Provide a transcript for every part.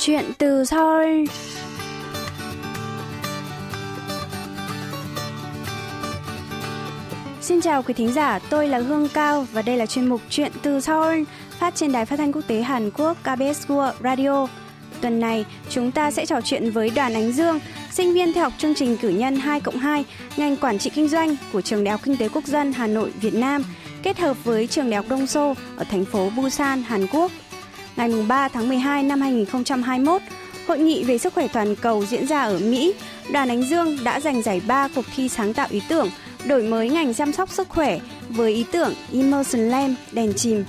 chuyện từ Seoul. Xin chào quý thính giả, tôi là Hương Cao và đây là chuyên mục Chuyện từ Seoul phát trên Đài Phát thanh Quốc tế Hàn Quốc KBS World Radio. Tuần này, chúng ta sẽ trò chuyện với Đoàn Ánh Dương, sinh viên theo học chương trình cử nhân 2+2, ngành quản trị kinh doanh của Trường Đại học Kinh tế Quốc dân Hà Nội, Việt Nam, kết hợp với Trường Đại học Đông Seo ở thành phố Busan, Hàn Quốc. Ngày 3 tháng 12 năm 2021, Hội nghị về sức khỏe toàn cầu diễn ra ở Mỹ, Đoàn Ánh Dương đã giành giải ba cuộc thi sáng tạo ý tưởng đổi mới ngành chăm sóc sức khỏe với ý tưởng Immersion Lam, đèn chìm.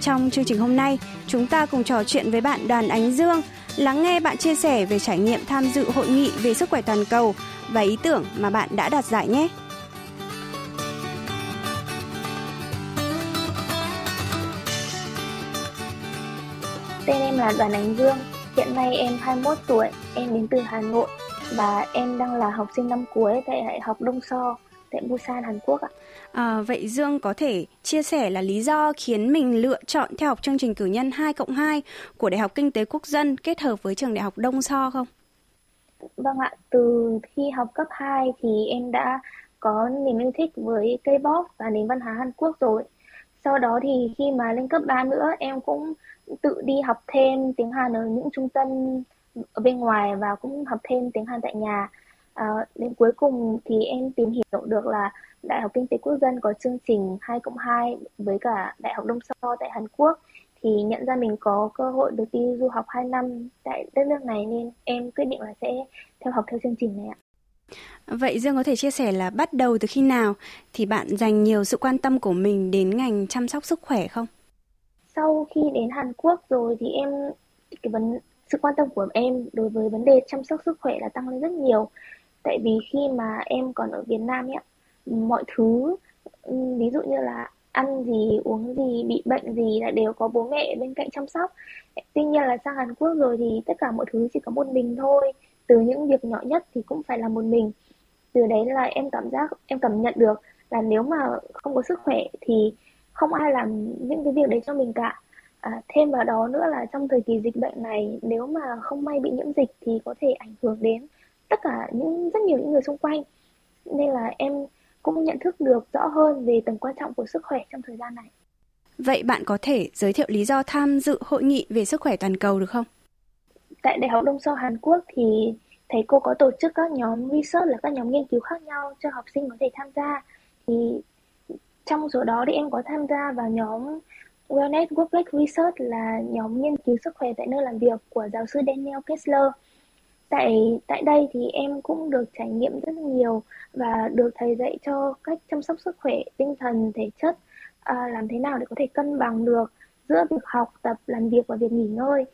Trong chương trình hôm nay, chúng ta cùng trò chuyện với bạn Đoàn Ánh Dương, lắng nghe bạn chia sẻ về trải nghiệm tham dự Hội nghị về sức khỏe toàn cầu và ý tưởng mà bạn đã đạt giải nhé. Tên em là Đoàn Ánh Dương, hiện nay em 21 tuổi, em đến từ Hà Nội và em đang là học sinh năm cuối tại Đại học Đông Seo, tại Busan, Hàn Quốc ạ. Vậy Dương có thể chia sẻ là lý do khiến mình lựa chọn theo học chương trình cử nhân 2+2 của Đại học Kinh tế Quốc dân kết hợp với Trường Đại học Đông Seo không? Vâng ạ, từ khi học cấp 2 thì em đã có niềm yêu thích với K-pop và nền văn hóa Hàn Quốc rồi. Sau đó thì khi mà lên cấp 3 nữa, em cũng tự đi học thêm tiếng Hàn ở những trung tâm ở bên ngoài và cũng học thêm tiếng Hàn tại nhà. Đến cuối cùng thì em tìm hiểu được là Đại học Kinh tế Quốc dân có chương trình 2+2 với cả Đại học Đông Seo tại Hàn Quốc, thì nhận ra mình có cơ hội được đi du học 2 năm tại đất nước này nên em quyết định là sẽ theo học theo chương trình này ạ. Vậy Dương có thể chia sẻ là bắt đầu từ khi nào thì bạn dành nhiều sự quan tâm của mình đến ngành chăm sóc sức khỏe không? Sau khi đến Hàn Quốc rồi thì sự quan tâm của em đối với vấn đề chăm sóc sức khỏe là tăng lên rất nhiều. Tại vì khi mà em còn ở Việt Nam ấy, mọi thứ, ví dụ như là ăn gì, uống gì, bị bệnh gì là đều có bố mẹ bên cạnh chăm sóc. Tuy nhiên là sang Hàn Quốc rồi thì tất cả mọi thứ chỉ có một mình thôi. Từ những việc nhỏ nhất thì cũng phải là một mình. Từ đấy là em cảm nhận được là nếu mà không có sức khỏe thì không ai làm những cái việc đấy cho mình cả. Thêm vào đó nữa là trong thời kỳ dịch bệnh này, nếu mà không may bị nhiễm dịch thì có thể ảnh hưởng đến tất cả rất nhiều những người xung quanh. Nên là em cũng nhận thức được rõ hơn về tầm quan trọng của sức khỏe trong thời gian này. Vậy bạn có thể giới thiệu lý do tham dự Hội nghị về sức khỏe toàn cầu được không? Tại Đại học Đông Seo Hàn Quốc thì thầy cô có tổ chức các nhóm research là các nhóm nghiên cứu khác nhau cho học sinh có thể tham gia. Thì trong số đó thì em có tham gia vào nhóm Wellness Workplace Research là nhóm nghiên cứu sức khỏe tại nơi làm việc của giáo sư Daniel Kessler. Tại đây thì em cũng được trải nghiệm rất nhiều và được thầy dạy cho cách chăm sóc sức khỏe tinh thần, thể chất, làm thế nào để có thể cân bằng được giữa việc học tập, làm việc và việc nghỉ ngơi.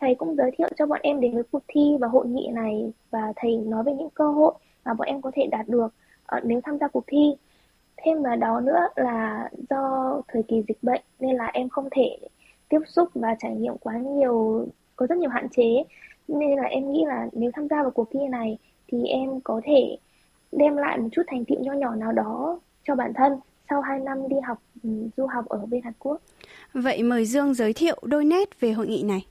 Thầy cũng giới thiệu cho bọn em đến với cuộc thi và hội nghị này và thầy nói về những cơ hội mà bọn em có thể đạt được nếu tham gia cuộc thi. Thêm vào đó nữa là do thời kỳ dịch bệnh nên là em không thể tiếp xúc và trải nghiệm quá nhiều, có rất nhiều hạn chế. Nên là em nghĩ là nếu tham gia vào cuộc thi này thì em có thể đem lại một chút thành tựu nho nhỏ nào đó cho bản thân sau 2 năm đi học du học ở bên Hàn Quốc. Vậy mời Dương giới thiệu đôi nét về hội nghị này.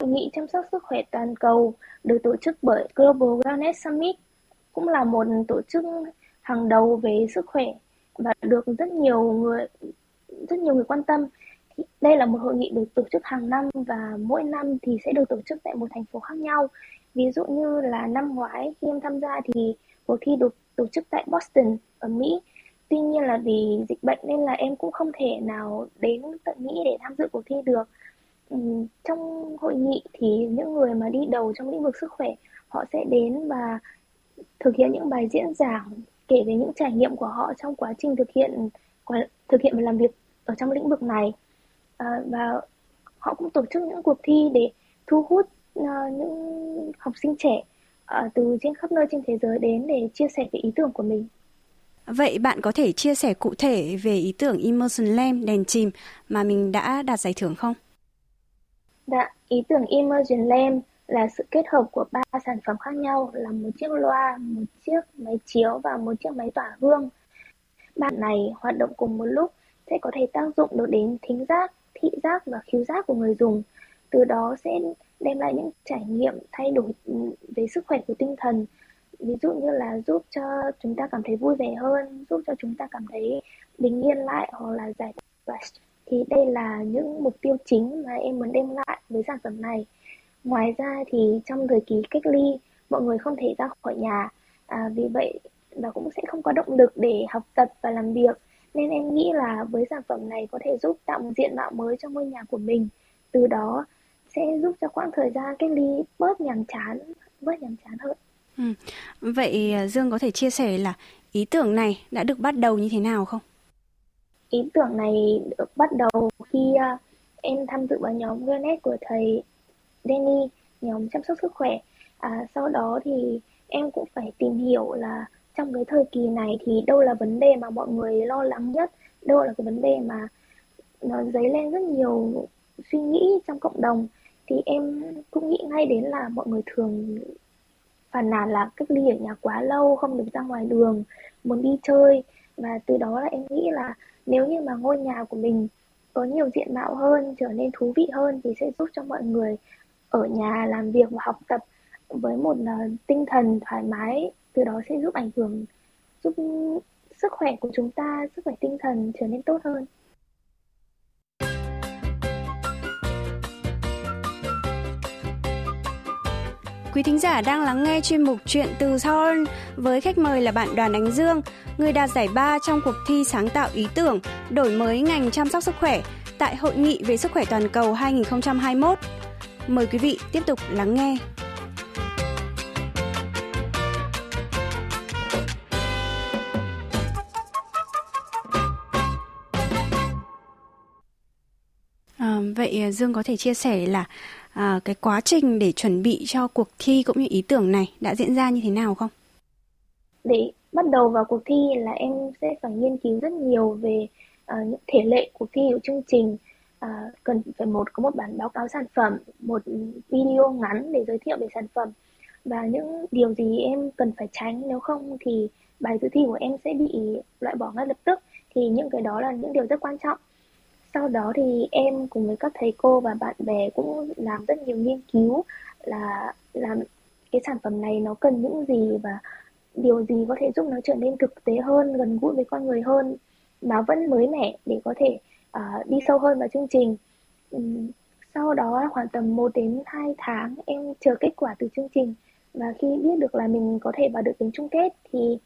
Hội nghị chăm sóc sức khỏe toàn cầu được tổ chức bởi Global Wellness Summit, cũng là một tổ chức hàng đầu về sức khỏe và được rất nhiều người quan tâm. Đây là một hội nghị được tổ chức hàng năm và mỗi năm thì sẽ được tổ chức tại một thành phố khác nhau. Ví dụ như là năm ngoái khi em tham gia thì cuộc thi được tổ chức tại Boston ở Mỹ. Tuy nhiên là vì dịch bệnh nên là em cũng không thể nào đến tận Mỹ để tham dự cuộc thi được. Trong hội nghị thì những người mà đi đầu trong lĩnh vực sức khỏe họ sẽ đến và thực hiện những bài diễn giảng kể về những trải nghiệm của họ trong quá trình thực hiện và làm việc ở trong lĩnh vực này. Và họ cũng tổ chức những cuộc thi để thu hút những học sinh trẻ từ khắp nơi trên thế giới đến để chia sẻ về ý tưởng của mình. Vậy bạn có thể chia sẻ cụ thể về ý tưởng Immersion Lam, đèn chìm mà mình đã đạt giải thưởng không? Đã, ý tưởng Immersion Lam là sự kết hợp của 3 sản phẩm khác nhau là một chiếc loa, một chiếc máy chiếu và một chiếc máy tỏa hương. Bạn này hoạt động cùng một lúc sẽ có thể tác dụng được đến thính giác, thị giác và khứu giác của người dùng. từ đó sẽ đem lại những trải nghiệm thay đổi về sức khỏe của tinh thần. Ví dụ như là giúp cho chúng ta cảm thấy vui vẻ hơn, giúp cho chúng ta cảm thấy bình yên lại hoặc là giải tỏa stress. Thì đây là những mục tiêu chính mà em muốn đem lại với sản phẩm này. Ngoài ra thì trong thời kỳ cách ly, mọi người không thể ra khỏi nhà, vì vậy và cũng sẽ không có động lực để học tập và làm việc. Nên em nghĩ là với sản phẩm này có thể giúp tạo một diện mạo mới cho ngôi nhà của mình. Từ đó sẽ giúp cho quãng thời gian cách ly bớt nhàm chán hơn. Vậy Dương có thể chia sẻ là ý tưởng này đã được bắt đầu như thế nào không? Ý tưởng này được bắt đầu khi em tham dự vào nhóm Wellness của thầy Danny, nhóm chăm sóc sức khỏe. Sau đó thì em cũng phải tìm hiểu là trong cái thời kỳ này thì đâu là vấn đề mà mọi người lo lắng nhất, đâu là cái vấn đề mà nó dấy lên rất nhiều suy nghĩ trong cộng đồng. Thì em cũng nghĩ ngay đến là mọi người thường phàn nàn là cách ly ở nhà quá lâu, không được ra ngoài đường, muốn đi chơi. Và từ đó là em nghĩ là nếu như mà ngôi nhà của mình có nhiều diện mạo hơn, trở nên thú vị hơn thì sẽ giúp cho mọi người ở nhà làm việc và học tập với một tinh thần thoải mái. Từ đó sẽ giúp sức khỏe của chúng ta, sức khỏe tinh thần trở nên tốt hơn. Quý thính giả đang lắng nghe chuyên mục Chuyện từ Seoul với khách mời là bạn Đoàn Ánh Dương, người đạt giải 3 trong cuộc thi sáng tạo ý tưởng đổi mới ngành chăm sóc sức khỏe tại Hội nghị về sức khỏe toàn cầu 2021. Mời quý vị tiếp tục lắng nghe. Vậy Dương có thể chia sẻ là cái quá trình để chuẩn bị cho cuộc thi cũng như ý tưởng này đã diễn ra như thế nào không? Để bắt đầu vào cuộc thi là em sẽ phải nghiên cứu rất nhiều về những thể lệ cuộc thi của chương trình. Cần phải có một bản báo cáo sản phẩm, một video ngắn để giới thiệu về sản phẩm và những điều gì em cần phải tránh, nếu không thì bài dự thi của em sẽ bị loại bỏ ngay lập tức. Thì những cái đó là những điều rất quan trọng. Sau đó thì em cùng với các thầy cô và bạn bè cũng làm rất nhiều nghiên cứu là làm cái sản phẩm này nó cần những gì và điều gì có thể giúp nó trở nên thực tế hơn, gần gũi với con người hơn mà vẫn mới mẻ để có thể đi sâu hơn vào chương trình. Sau đó khoảng tầm 1 đến 2 tháng em chờ kết quả từ chương trình, và khi biết được là mình có thể vào được đến chung kết thì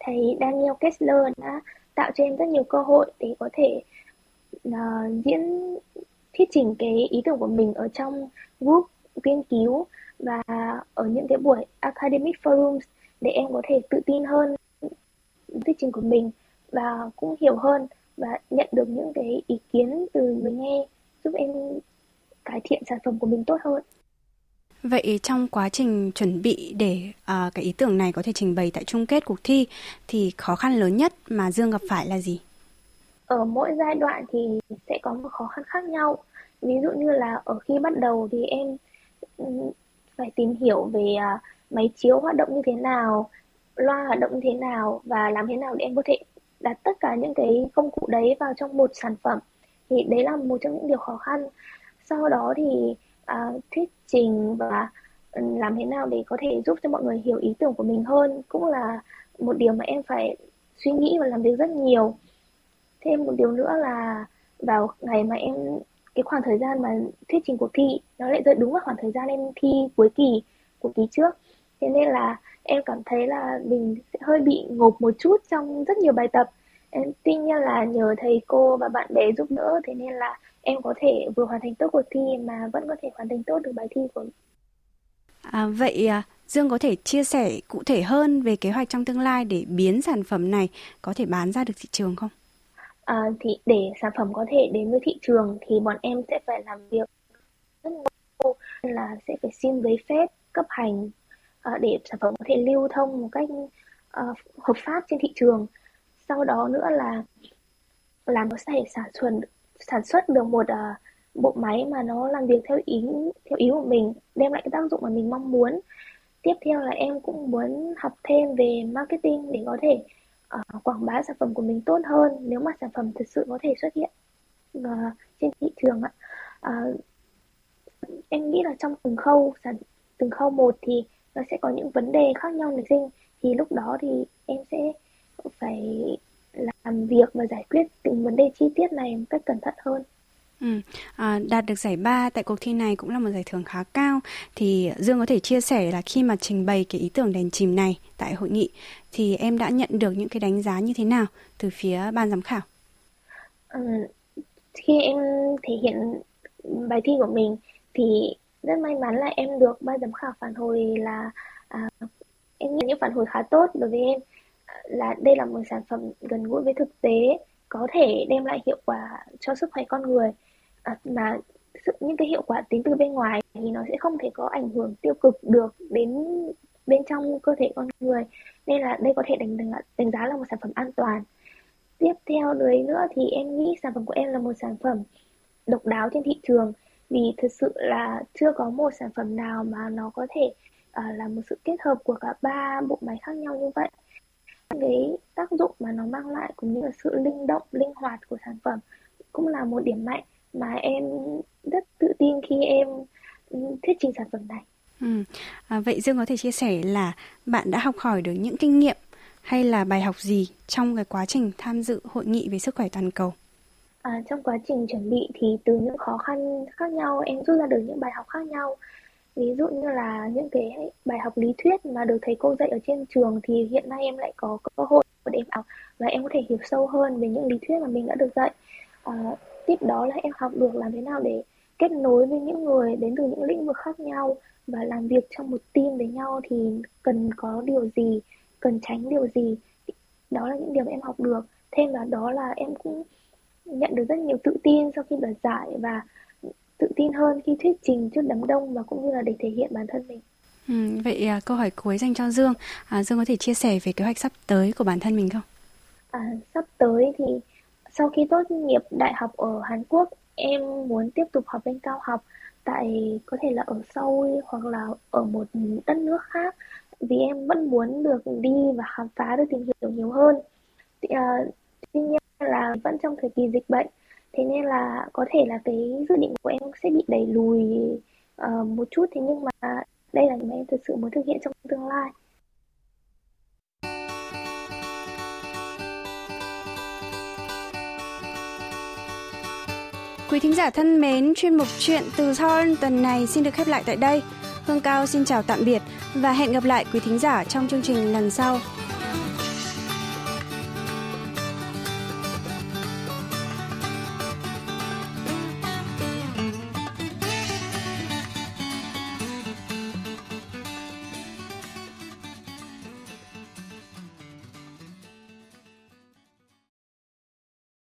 thầy Daniel Kessler đã tạo cho em rất nhiều cơ hội để có thể thuyết trình cái ý tưởng của mình ở trong group nghiên cứu và ở những cái buổi academic forums để em có thể tự tin hơn thuyết trình của mình và cũng hiểu hơn và nhận được những cái ý kiến từ người nghe giúp em cải thiện sản phẩm của mình tốt hơn. Vậy trong quá trình chuẩn bị để cái ý tưởng này có thể trình bày tại chung kết cuộc thi thì khó khăn lớn nhất mà Dương gặp phải là gì? Ở mỗi giai đoạn thì sẽ có một khó khăn khác nhau. Ví dụ như là ở khi bắt đầu thì em phải tìm hiểu về máy chiếu hoạt động như thế nào, loa hoạt động như thế nào và làm thế nào để em có thể đặt tất cả những cái công cụ đấy vào trong một sản phẩm. Thì đấy là một trong những điều khó khăn. Sau đó thì thuyết trình và làm thế nào để có thể giúp cho mọi người hiểu ý tưởng của mình hơn cũng là một điều mà em phải suy nghĩ và làm việc rất nhiều. Thêm một điều nữa là vào ngày mà cái khoảng thời gian mà thuyết trình cuộc thi nó lại rơi đúng vào khoảng thời gian em thi cuối kỳ của kỳ trước. Thế nên là em cảm thấy là mình sẽ hơi bị ngộp một chút trong rất nhiều bài tập. Tuy nhiên là nhờ thầy cô và bạn bè giúp đỡ, thế nên là em có thể vừa hoàn thành tốt cuộc thi mà vẫn có thể hoàn thành tốt được bài thi của mình. Vậy Dương có thể chia sẻ cụ thể hơn về kế hoạch trong tương lai để biến sản phẩm này có thể bán ra được thị trường không? Thì để sản phẩm có thể đến với thị trường thì bọn em sẽ phải làm việc rất nhiều, là sẽ phải xin giấy phép cấp hành để sản phẩm có thể lưu thông một cách hợp pháp trên thị trường. Sau đó nữa là nó sẽ sản xuất được một bộ máy mà nó làm việc theo ý của mình, đem lại cái tác dụng mà mình mong muốn. Tiếp theo là em cũng muốn học thêm về marketing để có thể quảng bá sản phẩm của mình tốt hơn nếu mà sản phẩm thực sự có thể xuất hiện trên thị trường ạ. Em nghĩ là trong từng khâu một thì nó sẽ có những vấn đề khác nhau nảy sinh, thì lúc đó thì em sẽ phải làm việc và giải quyết từng vấn đề chi tiết này một cách cẩn thận hơn. Đạt được giải 3 tại cuộc thi này cũng là một giải thưởng khá cao. Thì Dương có thể chia sẻ là khi mà trình bày cái ý tưởng đèn chìm này tại hội nghị thì em đã nhận được những cái đánh giá như thế nào từ phía ban giám khảo? Khi em thể hiện bài thi của mình thì rất may mắn là em được ban giám khảo phản hồi là em nhận những phản hồi khá tốt đối với em, là đây là một sản phẩm gần gũi với thực tế, có thể đem lại hiệu quả cho sức khỏe con người, mà những cái hiệu quả tính từ bên ngoài thì nó sẽ không thể có ảnh hưởng tiêu cực được đến bên trong cơ thể con người, nên là đây có thể đánh giá là một sản phẩm an toàn. Tiếp theo đấy nữa thì em nghĩ sản phẩm của em là một sản phẩm độc đáo trên thị trường, vì thực sự là chưa có một sản phẩm nào mà nó có thể là một sự kết hợp của cả 3 bộ máy khác nhau như vậy. Cái tác dụng mà nó mang lại cũng như là sự linh động, linh hoạt của sản phẩm cũng là một điểm mạnh mà em rất tự tin khi em thuyết trình sản phẩm này. Vậy Dương có thể chia sẻ là bạn đã học hỏi được những kinh nghiệm hay là bài học gì trong cái quá trình tham dự hội nghị về sức khỏe toàn cầu? Trong quá trình chuẩn bị thì từ những khó khăn khác nhau em rút ra được những bài học khác nhau. Ví dụ như là những cái bài học lý thuyết mà được thầy cô dạy ở trên trường thì hiện nay em lại có cơ hội để em học và em có thể hiểu sâu hơn về những lý thuyết mà mình đã được dạy. Tiếp đó là em học được làm thế nào để kết nối với những người đến từ những lĩnh vực khác nhau và làm việc trong một team với nhau thì cần có điều gì, cần tránh điều gì. Đó là những điều em học được. Thêm vào đó là em cũng nhận được rất nhiều tự tin sau khi đoạt giải và tự tin hơn khi thuyết trình trước đám đông và cũng như là để thể hiện bản thân mình. Vậy câu hỏi cuối dành cho Dương. Dương có thể chia sẻ về kế hoạch sắp tới của bản thân mình không? Sắp tới thì sau khi tốt nghiệp đại học ở Hàn Quốc, em muốn tiếp tục học lên cao học tại có thể là ở Seoul hoặc là ở một đất nước khác, vì em vẫn muốn được đi và khám phá, được tìm hiểu nhiều hơn. Tuy nhiên là vẫn trong thời kỳ dịch bệnh, thế nên là có thể là cái dự định của em sẽ bị đẩy lùi một chút, thế nhưng mà đây là những em thực sự muốn thực hiện trong tương lai. Quý thính giả thân mến, chuyên mục Chuyện từ Seoul tuần này xin được khép lại tại đây. Hương Cao xin chào tạm biệt và hẹn gặp lại quý thính giả trong chương trình lần sau.